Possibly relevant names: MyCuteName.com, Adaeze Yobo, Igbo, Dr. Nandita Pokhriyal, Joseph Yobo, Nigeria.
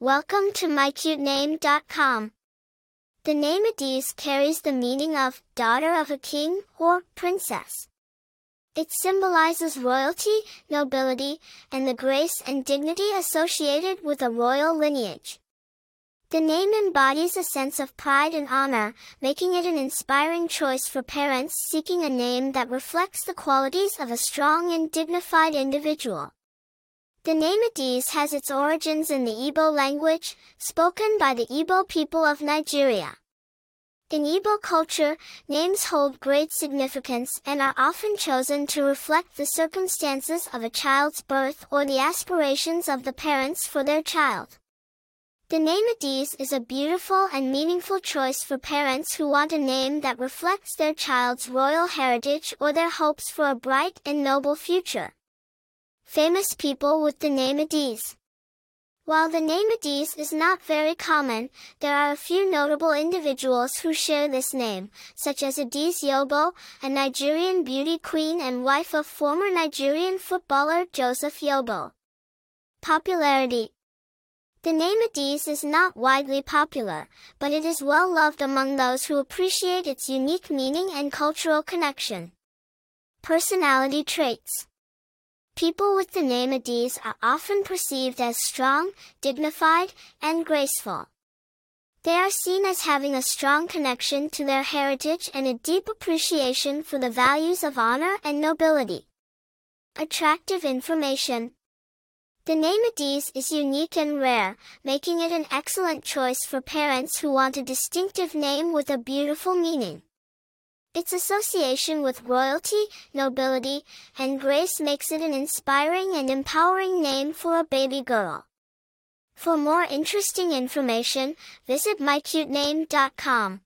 Welcome to MyCuteName.com. The name Adaeze carries the meaning of daughter of a king or princess. It symbolizes royalty, nobility, and the grace and dignity associated with a royal lineage. The name embodies a sense of pride and honor, making it an inspiring choice for parents seeking a name that reflects the qualities of a strong and dignified individual. The name Adaeze has its origins in the Igbo language, spoken by the Igbo people of Nigeria. In Igbo culture, names hold great significance and are often chosen to reflect the circumstances of a child's birth or the aspirations of the parents for their child. The name Adaeze is a beautiful and meaningful choice for parents who want a name that reflects their child's royal heritage or their hopes for a bright and noble future. Famous people with the name Adaeze. While the name Adaeze is not very common, there are a few notable individuals who share this name, such as Adaeze Yobo, a Nigerian beauty queen and wife of former Nigerian footballer Joseph Yobo. Popularity. The name Adaeze is not widely popular, but it is well loved among those who appreciate its unique meaning and cultural connection. Personality traits. People with the name Adaeze are often perceived as strong, dignified, and graceful. They are seen as having a strong connection to their heritage and a deep appreciation for the values of honor and nobility. Attractive information. The name Adaeze is unique and rare, making it an excellent choice for parents who want a distinctive name with a beautiful meaning. Its association with royalty, nobility, and grace makes it an inspiring and empowering name for a baby girl. For more interesting information, visit MyCuteName.com.